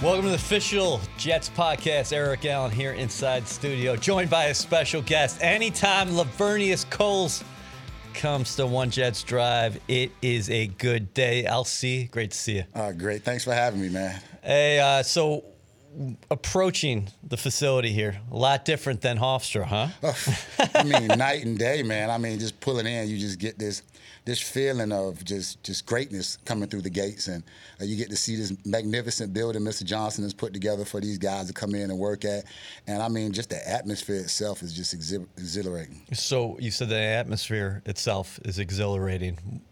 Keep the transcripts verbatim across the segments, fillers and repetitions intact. Welcome to the official Jets podcast. Eric Allen here inside studio, joined by a special guest. Anytime Laveranues Coles comes to One Jets Drive, it is a good day. L C, great to see you. Uh, great. Thanks for having me, man. Hey, uh, so approaching the facility here, a lot different than Hofstra, huh? Oh, I mean, night and day, man. I mean, just pulling in, you just get this this feeling of just, just greatness coming through the gates, and uh, you get to see this magnificent building Mister Johnson has put together for these guys to come in and work at. And, I mean, just the atmosphere itself is just exhi- exhilarating. So you said the atmosphere itself is exhilarating.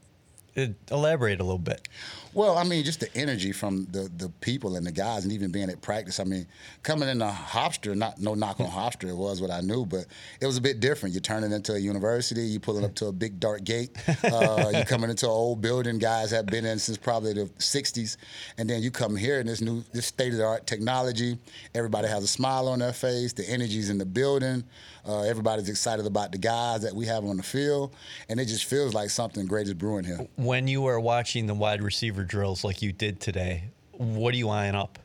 It, elaborate a little bit. Well, I mean, just the energy from the, the people and the guys, and even being at practice. I mean, coming into Hofstra, not no knock on Hofstra, it was what I knew, but it was a bit different. You're turning into a university, you're pulling up to a big dark gate, uh, you're coming into an old building guys have been in since probably the sixties, and then you come here in this new, this state-of-the-art technology. Everybody has a smile on their face, the energy's in the building, uh, everybody's excited about the guys that we have on the field, and it just feels like something great is brewing here. When you are watching the wide receiver drills like you did today, what are you eyeing up?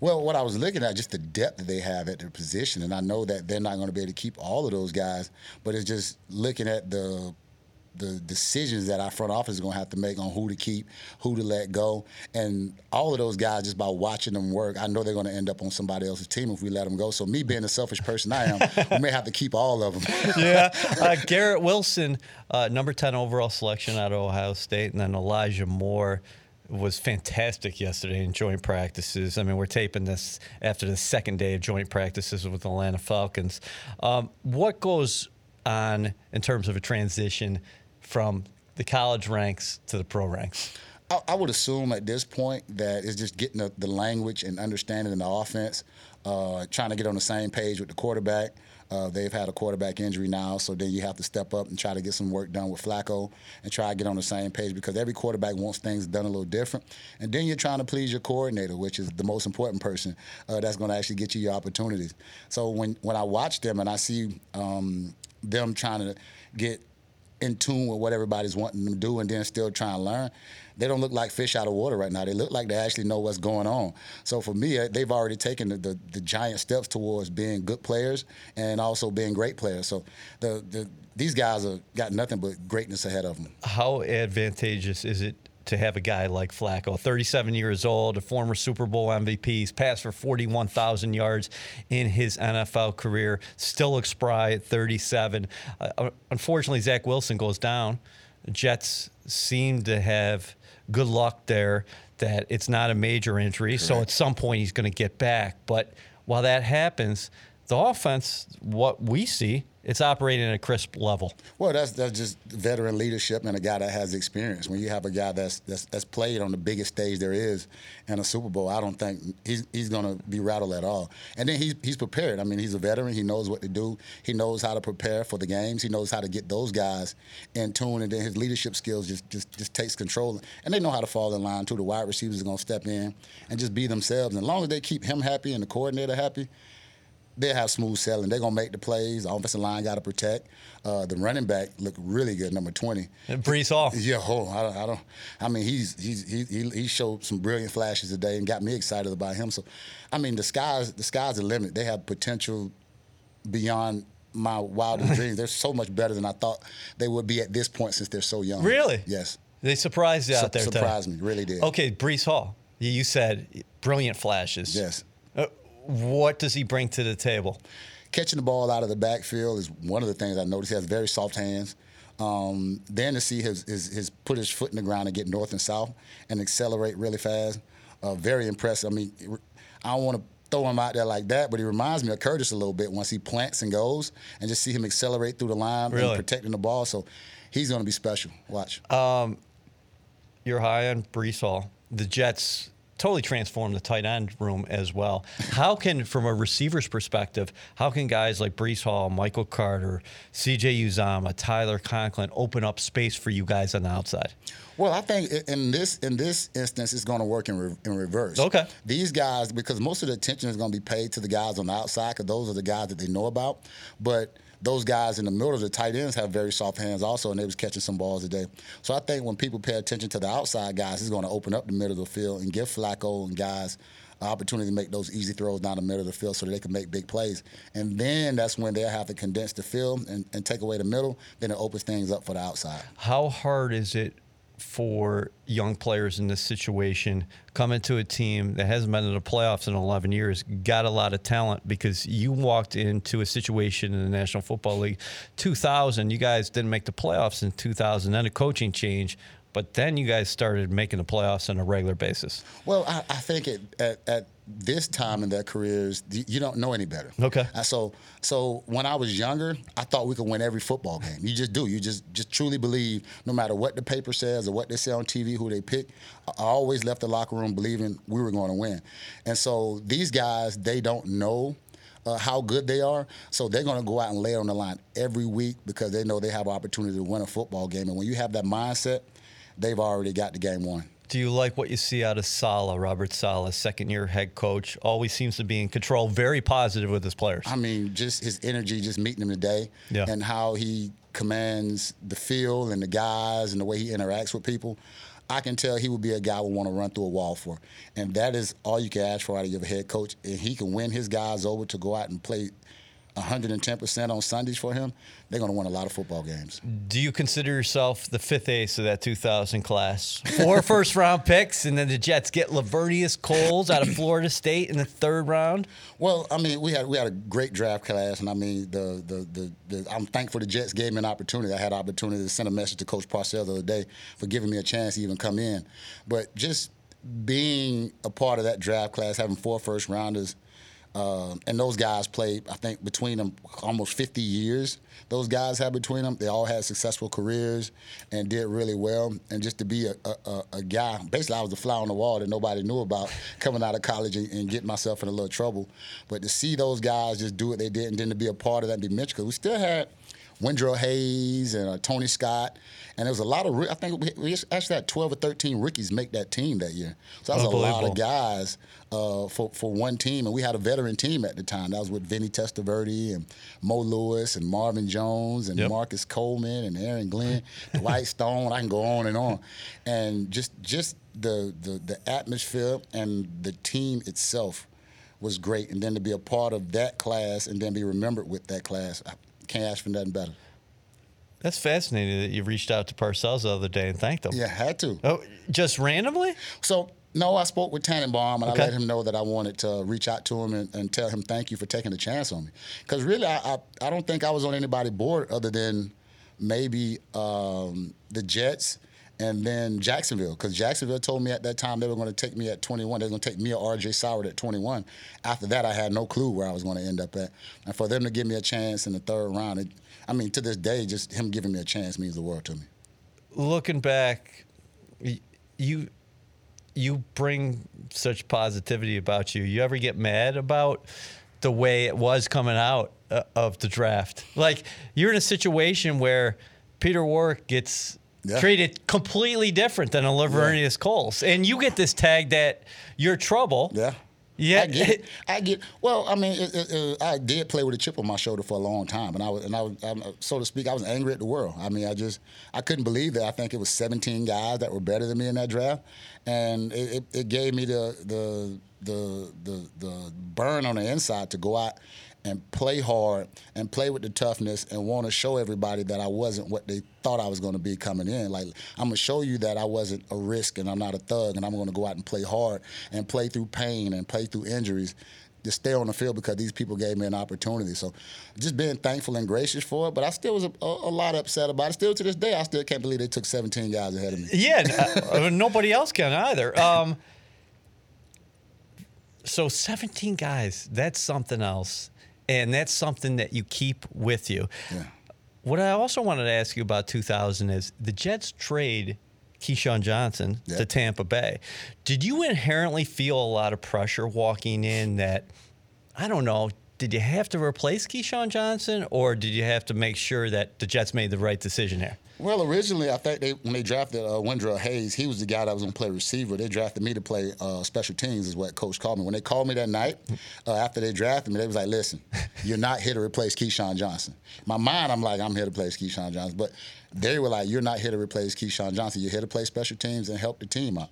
Well, what I was looking at, just the depth that they have at their position, and I know that they're not going to be able to keep all of those guys, but it's just looking at the the decisions that our front office is going to have to make on who to keep, who to let go, and all of those guys, just by watching them work, I know they're going to end up on somebody else's team if we let them go. So me being the selfish person I am, we may have to keep all of them. yeah. Uh, Garrett Wilson, uh, number ten overall selection out of Ohio State, and then Elijah Moore was fantastic yesterday in joint practices. I mean, we're taping this after the second day of joint practices with the Atlanta Falcons. Um, what goes on in terms of a transition from the college ranks to the pro ranks? I, I would assume at this point that it's just getting the, the language and understanding of the offense, uh, trying to get on the same page with the quarterback. Uh, they've had a quarterback injury now, so then you have to step up and try to get some work done with Flacco and try to get on the same page, because every quarterback wants things done a little different. And then you're trying to please your coordinator, which is the most important person uh, that's going to actually get you your opportunities. So when, when I watch them and I see um, them trying to get in tune with what everybody's wanting them to do and then still trying to learn, they don't look like fish out of water right now. They look like they actually know what's going on. So for me, they've already taken the, the, the giant steps towards being good players and also being great players. So the, the these guys have got nothing but greatness ahead of them. How advantageous is it to have a guy like Flacco, thirty-seven years old, a former Super Bowl M V P, he's passed for forty-one thousand yards in his N F L career, still looks spry at thirty-seven. Uh, unfortunately, Zach Wilson goes down. Jets seem to have good luck there that it's not a major injury. Correct. So at some point he's going to get back. But while that happens, the offense, what we see, it's operating at a crisp level. Well, that's that's just veteran leadership and a guy that has experience. When you have a guy that's that's, that's played on the biggest stage there is in a Super Bowl, I don't think he's he's going to be rattled at all. And then he's he's prepared. I mean, he's a veteran. He knows what to do. He knows how to prepare for the games. He knows how to get those guys in tune. And then his leadership skills just just, just takes control. And they know how to fall in line, too. The wide receivers are going to step in and just be themselves. And as long as they keep him happy and the coordinator happy, they'll have smooth selling. They're going to make the plays. The offensive line got to protect. Uh, the running back looked really good, number twenty. And Breece Hall. Yeah, oh, I don't, I don't. I mean, he's he's he he showed some brilliant flashes today and got me excited about him. So, I mean, the sky's the sky's the limit. They have potential beyond my wildest dreams. They're so much better than I thought they would be at this point since they're so young. Really? Yes. They surprised you out Su- there. Surprised today. Me, really did. Okay, Breece Hall. You said brilliant flashes. Yes. Uh, What does he bring to the table? Catching the ball out of the backfield is one of the things I noticed. He has very soft hands. Um, then to see his, his, his put his foot in the ground and get north and south and accelerate really fast, uh, very impressive. I mean, I don't want to throw him out there like that, but he reminds me of Curtis a little bit once he plants and goes, and just see him accelerate through the line, really? And protecting the ball. So he's going to be special. Watch. Um, you're high on Breece Hall. The Jets totally transformed the tight end room as well. How can, from a receiver's perspective, how can guys like Breece Hall, Michael Carter, C J. Uzama, Tyler Conklin open up space for you guys on the outside? Well, I think in this in this instance, it's going to work in, re- in reverse. Okay. These guys, because most of the attention is going to be paid to the guys on the outside, because those are the guys that they know about. But those guys in the middle of the tight ends have very soft hands also, and they was catching some balls today. So I think when people pay attention to the outside guys, it's going to open up the middle of the field and give Flacco and guys the opportunity to make those easy throws down the middle of the field so that they can make big plays. And then that's when they'll have to condense the field and, and take away the middle. Then it opens things up for the outside. How hard is it for young players in this situation coming to a team that hasn't been in the playoffs in eleven years, got a lot of talent, because you walked into a situation in the National Football League two thousand, you guys didn't make the playoffs in two thousand, then a coaching change, but then you guys started making the playoffs on a regular basis. Well, I, I think it, at, at this time in their careers, you don't know any better. Okay. Uh, so so when I was younger, I thought we could win every football game. You just do. You just, just truly believe, no matter what the paper says or what they say on T V, who they pick, I always left the locker room believing we were going to win. And so these guys, they don't know Uh, how good they are, so they're going to go out and lay it on the line every week because they know they have an opportunity to win a football game. And when you have that mindset, they've already got the game won. Do you like what you see out of Saleh, Robert Saleh, second-year head coach? Always seems to be in control, very positive with his players. I mean, just his energy, just meeting him today, yeah. and how he commands the field and the guys and the way he interacts with people. I can tell he would be a guy we want to run through a wall for. And that is all you can ask for out of your head coach. And he can win his guys over to go out and play one hundred ten percent on Sundays for him. They're going to win a lot of football games. Do you consider yourself the fifth ace of that two thousand class? Four first-round picks, and then the Jets get Laveranues Coles out of Florida State in the third round? Well, I mean, we had we had a great draft class, and I mean, the the the, the I'm thankful the Jets gave me an opportunity. I had an opportunity to send a message to Coach Parcells the other day for giving me a chance to even come in. But just being a part of that draft class, having four first-rounders, Uh, and those guys played, I think, between them almost fifty years. Those guys had between them. They all had successful careers and did really well. And just to be a, a, a guy, basically I was a fly on the wall that nobody knew about coming out of college and, and getting myself in a little trouble. But to see those guys just do what they did and then to be a part of that and be mentioned, because we still had Wendell Hayes and uh, Tony Scott, and there was a lot of, I think we actually had twelve or thirteen rookies make that team that year. So that was a lot of guys uh, for, for one team, and we had a veteran team at the time. That was with Vinny Testaverde and Mo Lewis and Marvin Jones and yep. Marcus Coleman and Aaron Glenn, Dwight Stone. I can go on and on. And just just the, the, the atmosphere and the team itself was great, and then to be a part of that class and then be remembered with that class, I, can't ask for nothing better. That's fascinating that you reached out to Parcells the other day and thanked him. Yeah, had to. Oh, just randomly? So, no, I spoke with Tannenbaum, and okay. I let him know that I wanted to reach out to him and, and tell him thank you for taking a chance on me. Because really, I, I I don't think I was on anybody's board other than maybe um, the Jets and then Jacksonville. Because Jacksonville told me at that time they were going to take me at twenty-one. They were going to take me or R J Soward at twenty-one. After that, I had no clue where I was going to end up at. And for them to give me a chance in the third round, it, I mean, to this day, just him giving me a chance means the world to me. Looking back, you you bring such positivity about you. You ever get mad about the way it was coming out of the draft? Like, you're in a situation where Peter Warwick gets... Yeah. Treated completely different than a Laveranues yeah. Coles. And you get this tag that you're trouble. Yeah. Yeah. I get it. I get, well, I mean, it, it, it, I did play with a chip on my shoulder for a long time. And I was, and I was, I'm, so to speak, I was angry at the world. I mean, I just, I couldn't believe that. I think it was seventeen guys that were better than me in that draft. And it, it, it gave me the, the, the, the, the burn on the inside to go out and play hard and play with the toughness and want to show everybody that I wasn't what they thought I was going to be coming in. Like, I'm going to show you that I wasn't a risk and I'm not a thug, and I'm going to go out and play hard and play through pain and play through injuries to stay on the field because these people gave me an opportunity. So just being thankful and gracious for it, but I still was a, a, a lot upset about it. Still to this day, I still can't believe they took seventeen guys ahead of me. Yeah, nobody else can either. Um, so seventeen guys, that's something else. And that's something that you keep with you. Yeah. What I also wanted to ask you about two thousand is the Jets trade Keyshawn Johnson yeah. to Tampa Bay. Did you inherently feel a lot of pressure walking in that, I don't know, did you have to replace Keyshawn Johnson, or did you have to make sure that the Jets made the right decision here? Well, originally, I think they, when they drafted uh, Wendell Hayes, he was the guy that was going to play receiver. They drafted me to play uh, special teams, is what Coach called me. When they called me that night, uh, after they drafted me, they was like, listen, you're not here to replace Keyshawn Johnson. In my mind, I'm like, I'm here to replace Keyshawn Johnson. But they were like, you're not here to replace Keyshawn Johnson. You're here to play special teams and help the team out.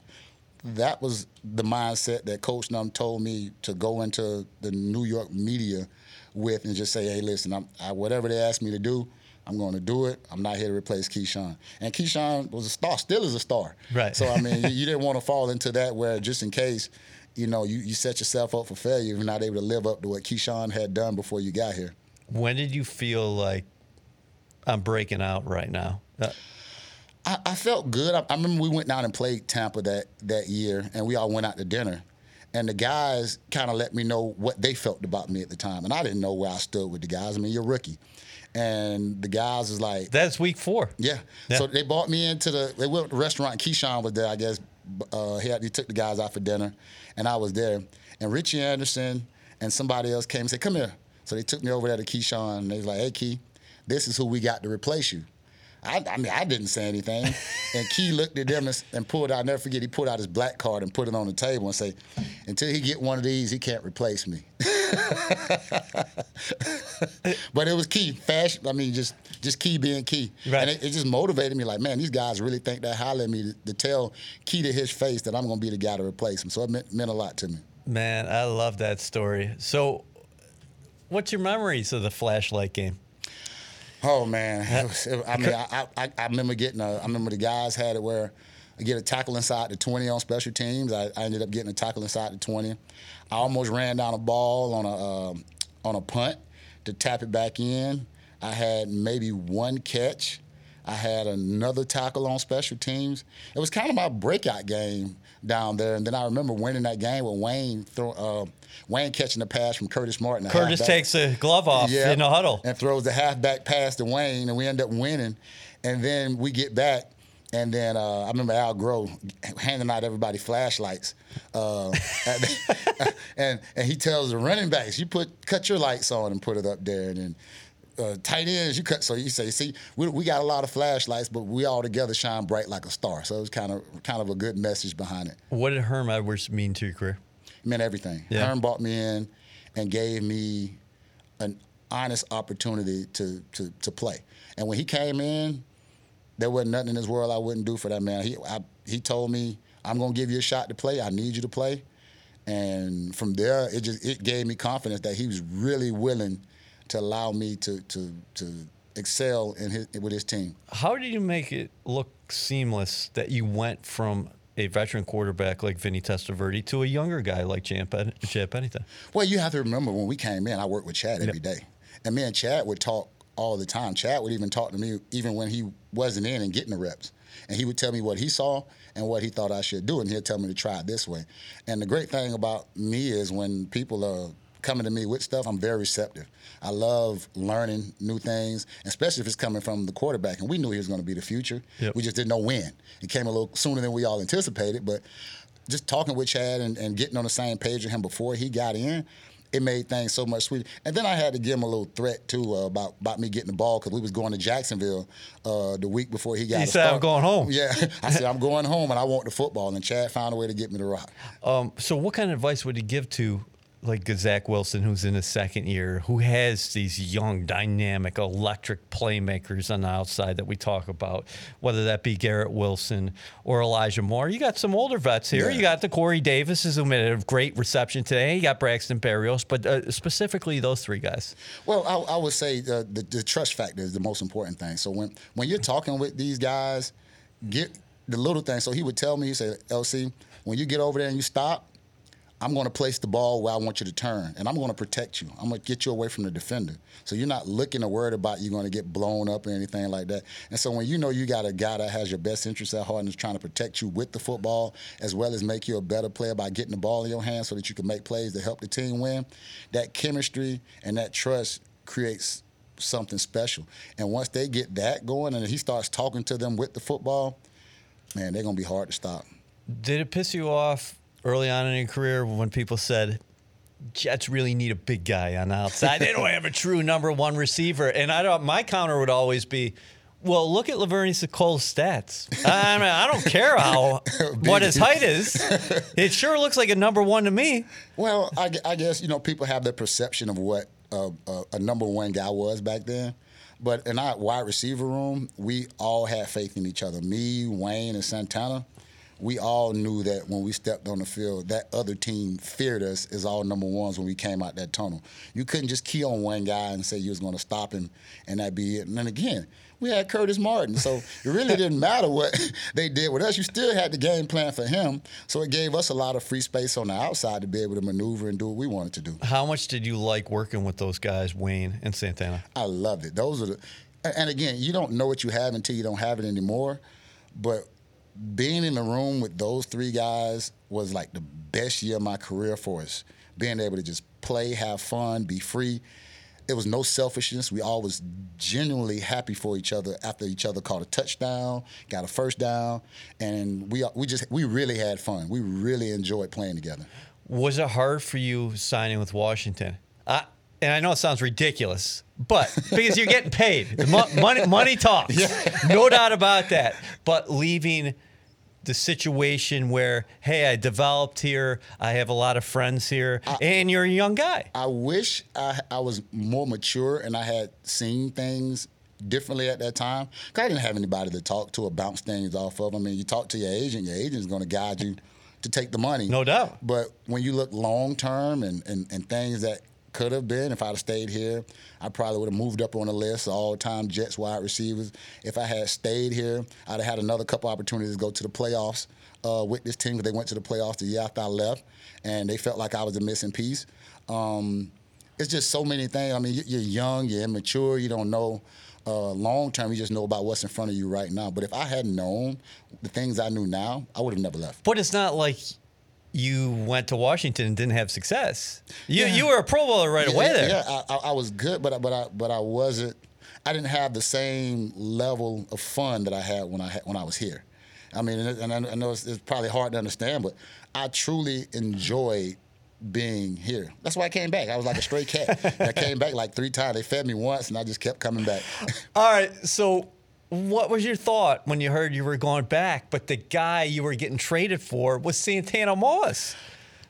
that was the mindset that Coach Num told me to go into the New York media with and just say, hey, listen, I'm, I, whatever they ask me to do, I'm going to do it. I'm not here to replace Keyshawn. And Keyshawn was a star, still is a star. Right. So, I mean, you, you didn't want to fall into that where just in case, you know, you, you set yourself up for failure if you're not able to live up to what Keyshawn had done before you got here. When did you feel like I'm breaking out right now? Uh- I, I felt good. I, I remember we went down and played Tampa that, that year, and we all went out to dinner. And the guys kind of let me know what they felt about me at the time. And I didn't know where I stood with the guys. I mean, you're a rookie. And the guys was like... That's week four. Yeah. yeah. So they brought me into the... They went to the restaurant. Keyshawn was there, I guess. Uh, he, had, he took the guys out for dinner, and I was there. And Richie Anderson and somebody else came and said, come here. So they took me over there to Keyshawn, and they was like, hey, Key, this is who we got to replace you. I, I mean, I didn't say anything. And Key looked at them and, and pulled out, I'll never forget, he pulled out his black card and put it on the table and say, until he get one of these, he can't replace me. But it was Key. Fashion, I mean, just just Key being Key. Right. And it, it just motivated me like, man, these guys really think that highly of me to, to tell Key to his face that I'm going to be the guy to replace him. So it meant, meant a lot to me. Man, I love that story. So what's your memories of the flashlight game? Oh man! It was, it, I mean, I, I I remember getting a. I remember the guys had it where I get a tackle inside the twenty on special teams. I, I ended up getting a tackle inside the twenty. I almost ran down a ball on a um, on a punt to tap it back in. I had maybe one catch. I had another tackle on special teams. It was kind of my breakout game down there. And then I remember winning that game with Wayne throw, uh, Wayne catching the pass from Curtis Martin. Curtis halfback. Takes a glove off yeah, in the huddle. And throws the halfback pass to Wayne, and we end up winning. And then we get back, and then uh, I remember Al Groh handing out everybody flashlights. Uh, and, and he tells the running backs, you put cut your lights on and put it up there. And then... Uh, tight ends, you cut. So you say, see, we, we got a lot of flashlights, but we all together shine bright like a star. So it was kind of kind of a good message behind it. What did Herm Edwards mean to your career? It meant everything. Yeah. Herm brought me in and gave me an honest opportunity to, to to play. And when he came in, there wasn't nothing in this world I wouldn't do for that man. He I, he told me, I'm gonna give you a shot to play. I need you to play. And from there, it just it gave me confidence that he was really willing to allow me to to to excel in his, with his team. How did you make it look seamless that you went from a veteran quarterback like Vinny Testaverde to a younger guy like Chad Pennington? Well, you have to remember when we came in, I worked with Chad every yep. day. And me and Chad would talk all the time. Chad would even talk to me even when he wasn't in and getting the reps. And he would tell me what he saw and what he thought I should do, and he'd tell me to try it this way. And the great thing about me is when people are coming to me with stuff, I'm very receptive. I love learning new things, especially if it's coming from the quarterback. And we knew he was going to be the future. Yep. We just didn't know when. It came a little sooner than we all anticipated, but just talking with Chad and, and getting on the same page with him before he got in, it made things so much sweeter. And then I had to give him a little threat, too, uh, about, about me getting the ball because we was going to Jacksonville uh, the week before he got He said, start. I'm going home. Yeah. I said, I'm going home, and I want the football. And Chad found a way to get me the rock. Um, so what kind of advice would he give to like Zach Wilson, who's in his second year, who has these young, dynamic, electric playmakers on the outside that we talk about, whether that be Garrett Wilson or Elijah Moore? You got some older vets here. Yeah. You got the Corey Davises, who made a great reception today. You got Braxton Berrios, but uh, specifically those three guys. Well, I, I would say the, the, the trust factor is the most important thing. So when, when you're talking with these guys, get the little things. So he would tell me, he said, L C, when you get over there and you stop, I'm going to place the ball where I want you to turn, and I'm going to protect you. I'm going to get you away from the defender. So you're not looking or worried about you're going to get blown up or anything like that. And so when you know you got a guy that has your best interests at heart and is trying to protect you with the football as well as make you a better player by getting the ball in your hands so that you can make plays to help the team win, that chemistry and that trust creates something special. And once they get that going and he starts talking to them with the football, man, they're going to be hard to stop. Did it piss you off early on in your career when people said, Jets really need a big guy on the outside? They don't have a true number one receiver. And I don't, my counter would always be, well, look at Laveranues Coles' stats. I mean, I don't care how what his height is. It sure looks like a number one to me. Well, I, I guess, you know, people have their perception of what a, a, a number one guy was back then. But in our wide receiver room, we all had faith in each other. Me, Wayne, and Santana. we all knew that when we stepped on the field, that other team feared us as all number ones when we came out that tunnel. You couldn't just key on one guy and say you was going to stop him, and that'd be it. And then again, we had Curtis Martin, so it really didn't matter what they did with us. You still had the game plan for him, so it gave us a lot of free space on the outside to be able to maneuver and do what we wanted to do. How much did you like working with those guys, Wayne and Santana? I loved it. Those are the, and again, you don't know what you have until you don't have it anymore, but being in the room with those three guys was like the best year of my career for us. Being able to just play, have fun, be free. It was no selfishness. We all was genuinely happy for each other after each other caught a touchdown, got a first down, and we we just we really had fun. We really enjoyed playing together. Was it hard for you signing with Washington? I, and I know it sounds ridiculous, but because you're getting paid. The mo- money, money talks. Yeah. No doubt about that. But leaving the situation where, hey, I developed here, I have a lot of friends here, I, and you're a young guy. I wish I, I was more mature and I had seen things differently at that time, because I didn't have anybody to talk to or bounce things off of. I mean, you talk to your agent, your agent's going to guide you to take the money. No doubt. But when you look long-term and, and, and things that could have been, if I'd have stayed here, I probably would have moved up on the list of all-time Jets wide receivers. If I had stayed here, I'd have had another couple opportunities to go to the playoffs uh, with this team, because they went to the playoffs the year after I left, and they felt like I was the missing piece. Um, it's just so many things. I mean, you're young, you're immature, you don't know uh, long-term. You just know about what's in front of you right now. But if I had known the things I knew now, I would have never left. But it's not like you went to Washington and didn't have success. You yeah. you were a Pro Bowler right yeah, away there. Yeah, I, I was good, but I, but I but I wasn't. I didn't have the same level of fun that I had when I had, when I was here. I mean, and I, and I know it's, it's probably hard to understand, but I truly enjoyed being here. That's why I came back. I was like a stray cat. I came back like three times. They fed me once, and I just kept coming back. All right, so what was your thought when you heard you were going back, but the guy you were getting traded for was Santana Moss?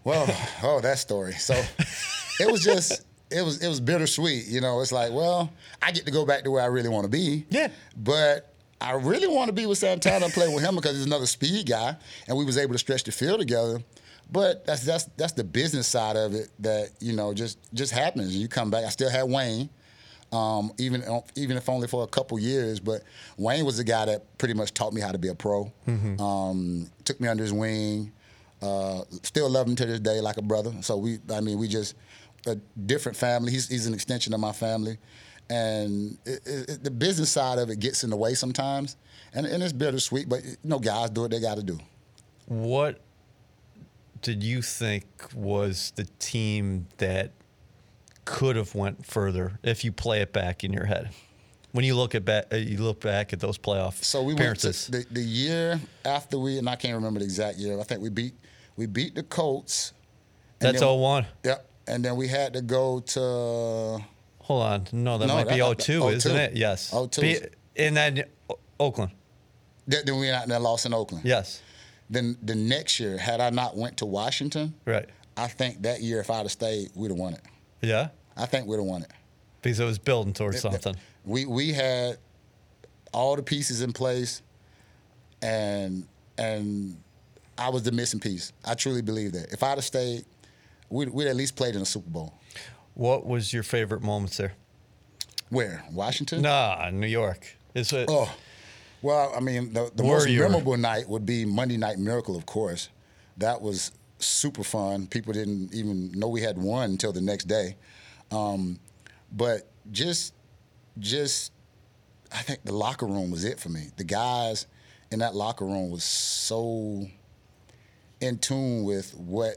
Well, oh, that story. So it was just, it was it was bittersweet. You know, it's like, well, I get to go back to where I really want to be. Yeah. But I really want to be with Santana and play with him because he's another speed guy, and we was able to stretch the field together. But that's that's that's the business side of it that, you know, just, just happens. You come back. I still had Wayne. Um, even even if only for a couple years, but Wayne was the guy that pretty much taught me how to be a pro. Mm-hmm. Um, took me under his wing. Uh, still love him to this day like a brother. So we, I mean, we just a different family. He's he's an extension of my family, and it, it, the business side of it gets in the way sometimes, and and it's bittersweet. But you know, guys do what they got to do. What did you think was the team that could have went further if you play it back in your head? When you look at back, you look back at those playoff appearances. So we went to the, the year after we, and I can't remember the exact year. I think we beat we beat the Colts. That's oh one. Yep. And then we had to go to. Hold on, no, that no, might that, be oh two, isn't it? Yes. oh two. Be, and then Oakland. Then we went out and lost in Oakland. Yes. Then the next year, had I not went to Washington, right? I think that year, if I'd have stayed, we'd have won it. Yeah, I think we'd have won it because it was building towards it, something. We we had all the pieces in place, and and I was the missing piece. I truly believe that. If I'd have stayed, we'd, we'd at least played in a Super Bowl. What was your favorite moments there? Where? Washington? Nah, New York. Is it? Oh, well, I mean, the, the most memorable night would be Monday Night Miracle, of course. That was super fun. People didn't even know we had won until the next day. Um, but just, just, I think the locker room was it for me. The guys in that locker room was so in tune with what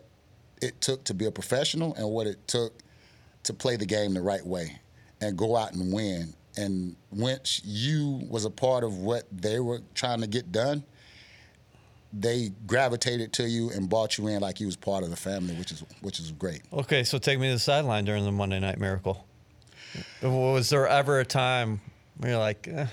it took to be a professional and what it took to play the game the right way and go out and win. And once you was a part of what they were trying to get done, they gravitated to you and bought you in like you was part of the family, which is which is great. Okay, so take me to the sideline during the Monday Night Miracle. Was there ever a time where you're like, eh,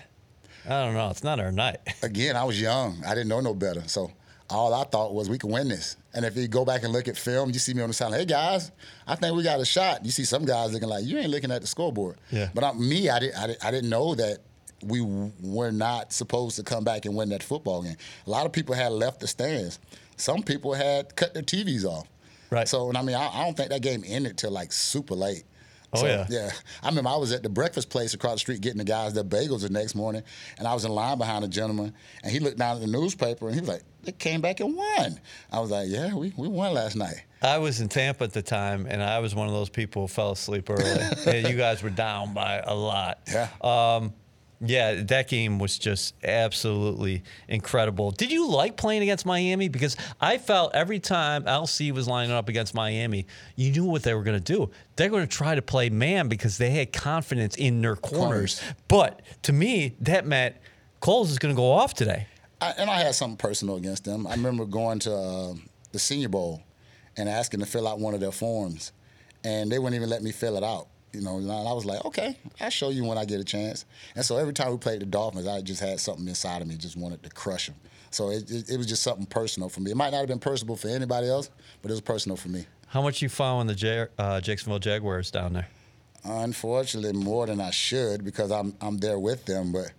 I don't know, it's not our night? Again, I was young. I didn't know no better. So all I thought was we can win this. And if you go back and look at film, you see me on the sideline, hey, guys, I think we got a shot. You see some guys looking like, you ain't looking at the scoreboard. Yeah. But I, me, I, did, I, did, I didn't know that we were not supposed to come back and win that football game. A lot of people had left the stands. Some people had cut their T Vs off. Right. So, and I mean, I, I don't think that game ended till like super late. Oh, so, yeah. Yeah. I remember I was at the breakfast place across the street getting the guys their bagels the next morning, and I was in line behind a gentleman, and he looked down at the newspaper, and he was like, they came back and won. I was like, yeah, we, we won last night. I was in Tampa at the time, and I was one of those people who fell asleep early. And you guys were down by a lot. Yeah. Um, yeah, that game was just absolutely incredible. Did you like playing against Miami? Because I felt every time L C was lining up against Miami, you knew what they were going to do. They're going to try to play man because they had confidence in their corners. Corners. But to me, that meant Coles is going to go off today. I, and I had something personal against them. I remember going to uh, the Senior Bowl and asking to fill out one of their forms, and they wouldn't even let me fill it out. You know, and I was like, okay, I'll show you when I get a chance. And so every time we played the Dolphins, I just had something inside of me, just wanted to crush them. So it, it, it was just something personal for me. It might not have been personal for anybody else, but it was personal for me. How much you following the Ja- uh, Jacksonville Jaguars down there? Unfortunately, more than I should because I'm I'm there with them. But,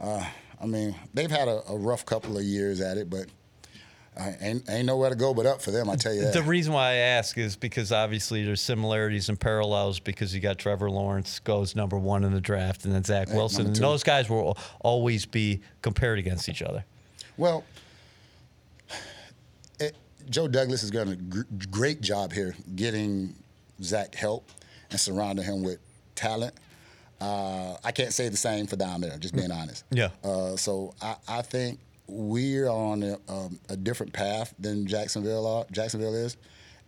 uh, I mean, they've had a, a rough couple of years at it, but I ain't, ain't nowhere to go but up for them, I tell you that. The reason why I ask is because obviously there's similarities and parallels because you got Trevor Lawrence goes number one in the draft and then Zach Wilson. And those guys will always be compared against each other. Well, it, Joe Douglas has done a gr- great job here getting Zach help and surrounding him with talent. Uh, I can't say the same for down there, just being honest. Yeah. Uh, so I, I think we're on a, um, a different path than Jacksonville are, Jacksonville is,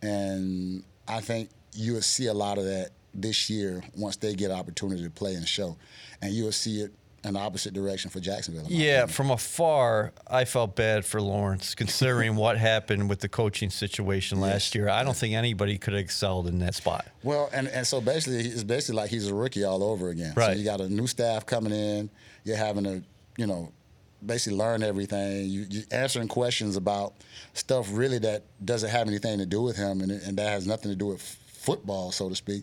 and I think you will see a lot of that this year once they get an opportunity to play and show, and you will see it in the opposite direction for Jacksonville. Yeah, opinion. From afar, I felt bad for Lawrence considering what happened with the coaching situation last yes. year. I don't think anybody could have excelled in that spot. Well, and, and so basically, it's basically like he's a rookie all over again. Right. So you got a new staff coming in. You're having to, you know, basically learn everything. You, you're answering questions about stuff really that doesn't have anything to do with him, and, and that has nothing to do with f- football, so to speak.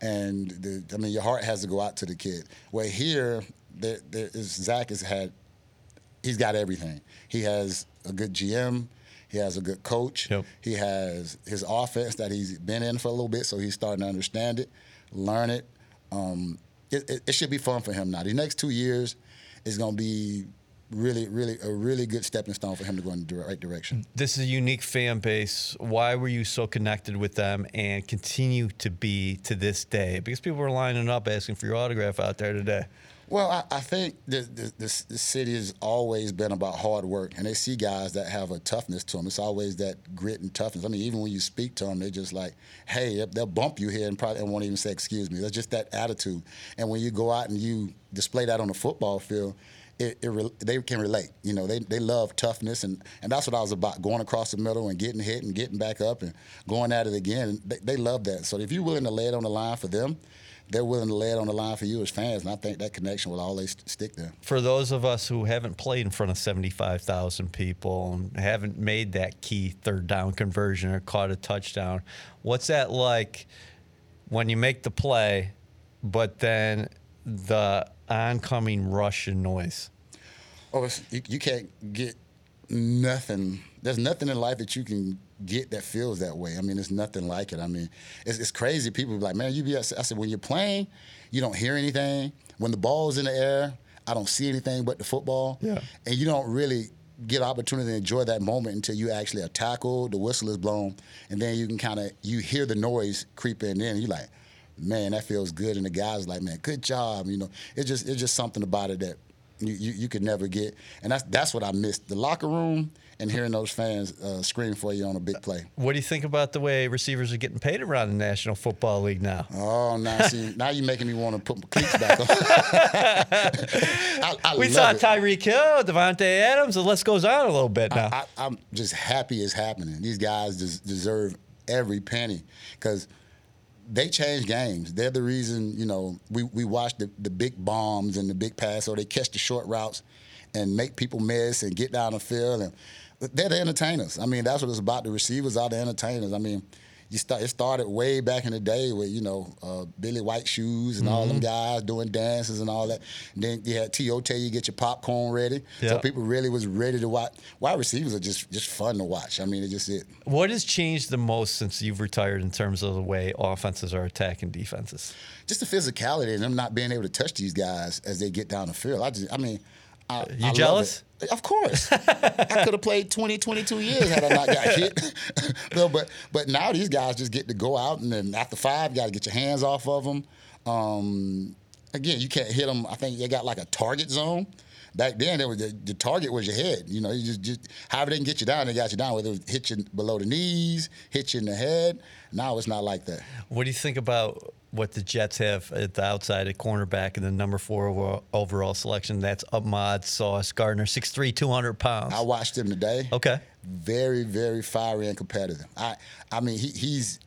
And, the, I mean, your heart has to go out to the kid. Well, here, there, there is, Zach has had – he's got everything. He has a good G M. He has a good coach. Yep. He has his offense that he's been in for a little bit, so he's starting to understand it, learn it. Um, it, it, it should be fun for him now. The next two years is going to be – Really, really, a really good stepping stone for him to go in the right direction. This is a unique fan base. Why were you so connected with them and continue to be to this day? Because people were lining up asking for your autograph out there today. Well, I, I think the, the, the, the city has always been about hard work, and they see guys that have a toughness to them. It's always that grit and toughness. I mean, even when you speak to them, they're just like, hey, they'll bump you here and probably and won't even say excuse me. That's just that attitude. And when you go out and you display that on the football field, It, it, they can relate. You know, they, they love toughness, and, and that's what I was about, going across the middle and getting hit and getting back up and going at it again. They, they love that. So if you're willing to lay it on the line for them, they're willing to lay it on the line for you as fans, and I think that connection will always stick there. For those of us who haven't played in front of seventy-five thousand people and haven't made that key third down conversion or caught a touchdown, what's that like when you make the play, but then the oncoming Russian noise? Oh, you, you can't get nothing. There's nothing in life that you can get that feels that way. I mean, there's nothing like it. I mean, it's, it's crazy. People be like, man, you be I said, when you're playing, you don't hear anything. When the ball's in the air, I don't see anything but the football. Yeah. And you don't really get an opportunity to enjoy that moment until you actually are tackled, the whistle is blown, and then you can kind of, you hear the noise creeping in, and you're like, man, that feels good. And the guy's like, man, good job. You know, it's just it's just something about it that you, you, you could never get. And that's that's what I missed, the locker room and hearing those fans uh, scream for you on a big play. What do you think about the way receivers are getting paid around the National Football League now? Oh, now see, now you're making me want to put my cleats back on. I, I we saw Tyreek Hill, Devontae Adams, the list goes on a little bit now. I, I, I'm just happy it's happening. These guys des- deserve every penny because – they change games. They're the reason, you know, we, we watch the, the big bombs and the big pass, or they catch the short routes and make people miss and get down the field. And they're the entertainers. I mean, that's what it's about. The receivers are the entertainers. I mean, you start, it started way back in the day with, you know, uh, Billy White Shoes and mm-hmm. all them guys doing dances and all that. And then you had T O tell you get your popcorn ready. Yep. So people really was ready to watch. Wide receivers are just, just fun to watch. I mean, it's just it. What has changed the most since you've retired in terms of the way offenses are attacking defenses? Just the physicality and them not being able to touch these guys as they get down the field. I just, I mean... I, you I jealous? Of course. I could have played twenty, twenty-two years had I not got hit. no, but but now these guys just get to go out, and then after five, you got to get your hands off of them. Um, again, you can't hit them. I think they got like a target zone. Back then, it was the, the target was your head. You know, you just, just however they can get you down, they got you down. Whether it was hit you below the knees, hit you in the head. Now it's not like that. What do you think about what the Jets have at the outside at cornerback and the number four overall, overall selection? That's Ahmad Sauce Gardner, six three, two hundred pounds. I watched him today. Okay. Very, very fiery and competitive. I, I mean, he, he's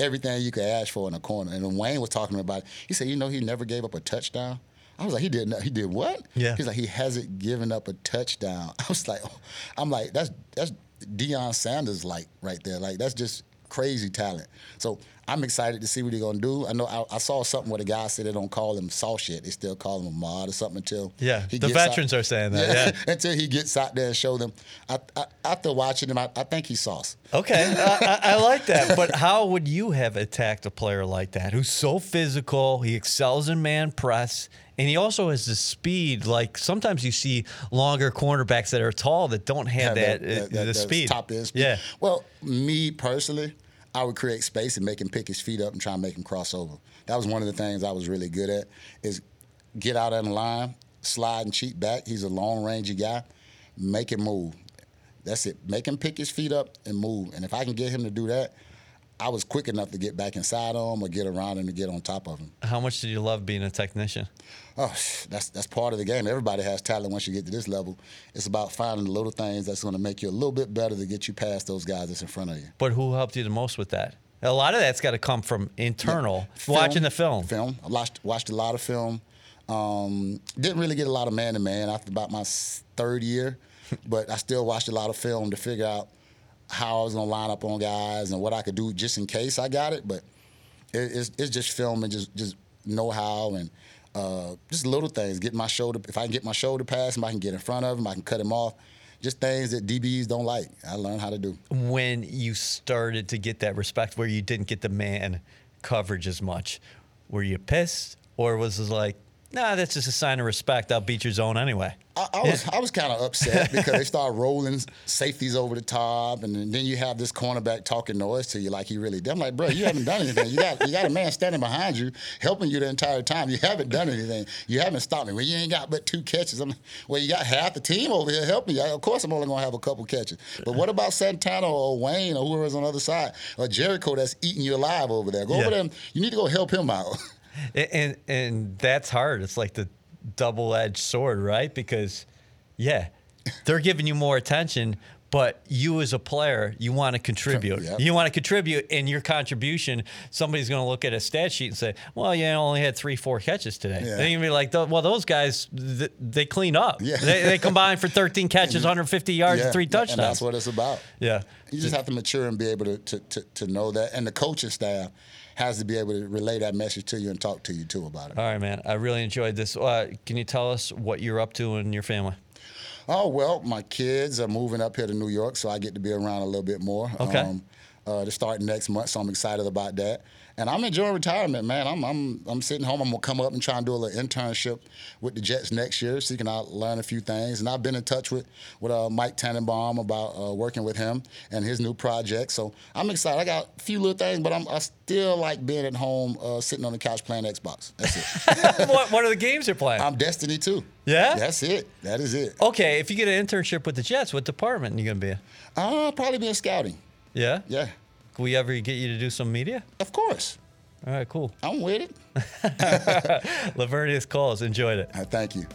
everything you could ask for in a corner. And when Wayne was talking about it, he said, you know, he never gave up a touchdown. I was like, he did not, he did what? Yeah. He's like, he hasn't given up a touchdown. I was like, oh. I'm like, that's that's Deion Sanders like right there. Like that's just crazy talent. So I'm excited to see what he's gonna do. I know I, I saw something where the guy said they don't call him Sauce yet. They still call him Ahmad or something until yeah. He the gets veterans out. Are saying that. Yeah. yeah. Until he gets out there and show them. I, I, after watching him, I, I think he's Sauce. Okay, I, I like that. But how would you have attacked a player like that who's so physical? He excels in man press. And he also has the speed. Like sometimes you see longer cornerbacks that are tall that don't have yeah, that, that, that, that the that speed. Top end speed. Yeah. Well, me personally, I would create space and make him pick his feet up and try and make him cross over. That was one of the things I was really good at is get out on the line, slide and cheat back. He's a long-rangey guy. Make him move. That's it. Make him pick his feet up and move. And if I can get him to do that, I was quick enough to get back inside of him or get around him to get on top of him. How much did you love being a technician? Oh, that's that's part of the game. Everybody has talent once you get to this level. It's about finding the little things that's going to make you a little bit better to get you past those guys that's in front of you. But who helped you the most with that? A lot of that's got to come from internal, yeah, film, watching the film. Film. I watched, watched a lot of film. Um, didn't really get a lot of man-to-man after about my third year, but I still watched a lot of film to figure out how I was going to line up on guys and what I could do just in case I got it. But it, it's, it's just film and just, just know-how and uh, just little things. Get my shoulder. If I can get my shoulder past him, I can get in front of him. I can cut him off. Just things that D Bs don't like. I learned how to do. When you started to get that respect where you didn't get the man coverage as much, were you pissed or was it like, nah, that's just a sign of respect. I'll beat your zone anyway. I, I was I was kind of upset because they started rolling safeties over the top, and then you have this cornerback talking noise to you like he really did. I'm like, bro, you haven't done anything. You got you got a man standing behind you, helping you the entire time. You haven't done anything. You haven't stopped me. Well, you ain't got but two catches. I'm like, well, you got half the team over here helping you. Of course I'm only going to have a couple catches. But what about Santana or Wayne or whoever's on the other side or Jericho that's eating you alive over there? Go yeah. over there. And you need to go help him out. And and that's hard. It's like the double-edged sword, right? Because, yeah, they're giving you more attention, but you as a player, you want to contribute. Yep. You want to contribute, and your contribution, somebody's going to look at a stat sheet and say, well, you only had three, four catches today. Yeah. They're going to be like, well, those guys, th- they clean up. Yeah. They, they combine for thirteen catches, one hundred fifty yards, yeah. and three touchdowns. And that's what it's about. Yeah. You just have to mature and be able to, to, to, to know that. And the coaching staff has to be able to relay that message to you and talk to you, too, about it. All right, man. I really enjoyed this. Uh, can you tell us what you're up to in your family? Oh, well, my kids are moving up here to New York, so I get to be around a little bit more. Okay. Um, uh, to start next month, so I'm excited about that. And I'm enjoying retirement, man. I'm I'm I'm sitting home. I'm going to come up and try and do a little internship with the Jets next year, so you can learn a few things. And I've been in touch with, with uh, Mike Tannenbaum about uh, working with him and his new project. So I'm excited. I got a few little things, but I'm, I still like being at home, uh, sitting on the couch playing Xbox. That's it. what, what are the games you're playing? I'm Destiny two. Yeah? That's it. That is it. Okay, if you get an internship with the Jets, what department are you going to be in? I'll probably be in scouting. Yeah? Yeah. Will we ever get you to do some media? Of course. All right, cool. I'm with it. Laveranues Coles, enjoyed it. Right, thank you.